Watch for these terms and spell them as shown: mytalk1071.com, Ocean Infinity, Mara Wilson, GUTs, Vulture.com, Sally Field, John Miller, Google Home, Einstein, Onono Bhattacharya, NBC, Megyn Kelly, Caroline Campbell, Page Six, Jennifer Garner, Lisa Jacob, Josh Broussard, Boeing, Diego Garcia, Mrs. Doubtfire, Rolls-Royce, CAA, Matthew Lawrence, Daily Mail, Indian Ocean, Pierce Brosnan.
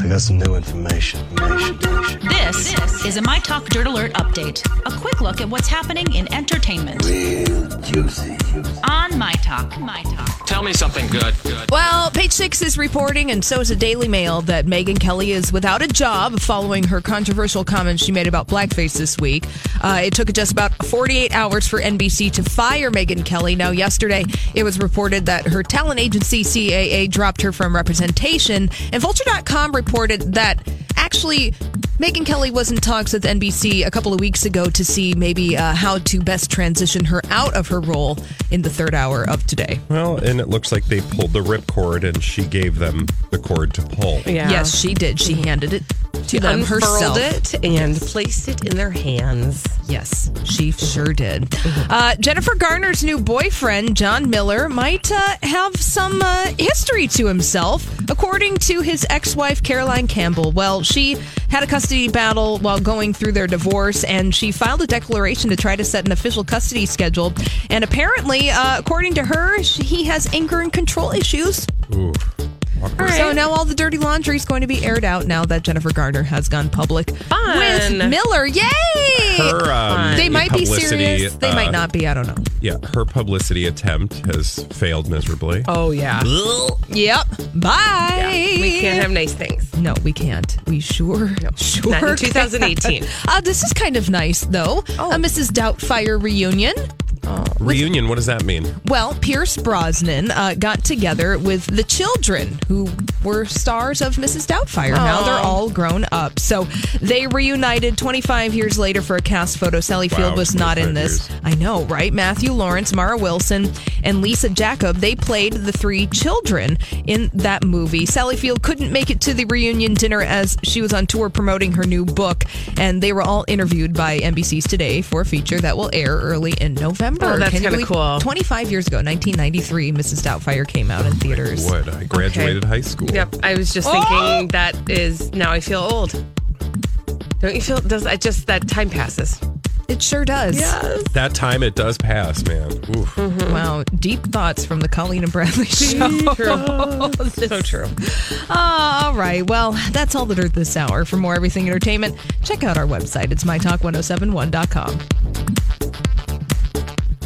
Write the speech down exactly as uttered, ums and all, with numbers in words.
I got some new information. information, information. This, this is a My Talk Dirt Alert update. A quick look at what's happening in entertainment. Real juicy. juicy. On My Talk. My Talk. Tell me something good. good. Well, Page Six is reporting, and so is the Daily Mail, that Megyn Kelly is without a job following her controversial comments she made about blackface this week. Uh, it took just about forty-eight hours for N B C to fire Megyn Kelly. Now, yesterday, it was reported that her talent agency, C A A, dropped her from representation, and Vulture dot com reported that actually Megyn Kelly was in talks with N B C a couple of weeks ago to see maybe uh, how to best transition her out of her role in the third hour of today. Well, and it looks like they pulled the ripcord, and she gave them the cord to pull. Yeah. Yes, she did. She handed it to she them herself. She unfurled it and placed it in their hands. Yes, she sure did. Uh, Jennifer Garner's new boyfriend, John Miller, might uh, have some uh, history to himself, according to his ex-wife, Caroline Campbell. Well, she had a custody battle while going through their divorce, and she filed a declaration to try to set an official custody schedule. And apparently, uh, according to her, she, he has anger and control issues. Ooh. Right. So now all the dirty laundry is going to be aired out now that Jennifer Garner has gone public. Fun. With Miller. Yay! Her, um, they might be serious. They uh, might not be. I don't know. Yeah, her publicity attempt has failed miserably. Oh, yeah. Yep. Bye. Yeah. We can't have nice things. No, we can't. We sure, no. sure Not in twenty eighteen. uh, this is kind of nice, though. Oh. A Missus Doubtfire reunion. Oh, reunion, with, what does that mean? Well, Pierce Brosnan uh, got together with the children who were stars of Missus Doubtfire. Oh. Now they're all grown up. So they reunited twenty-five years later for a cast photo. Sally Field wow, was not in this. Years. I know, right? Matthew Lawrence, Mara Wilson, and Lisa Jacob, they played the three children in that movie. Sally Field couldn't make it to the reunion dinner as she was on tour promoting her new book, and they were all interviewed by N B C's Today for a feature that will air early in November. Oh, that's kind of cool. twenty-five years ago, nineteen ninety-three, Missus Doubtfire came out in theaters. I would. I graduated okay. high school. Yep. I was just oh! thinking that is, now I feel old. Don't you feel, does I just, that time passes. It sure does. Yes. That time it does pass, man. Oof. Mm-hmm. Wow. Deep thoughts from the Colleen and Bradley show. True. So true. Uh, all right. Well, that's all the dirt this hour. For more everything entertainment, check out our website. It's my talk ten seventy-one dot com.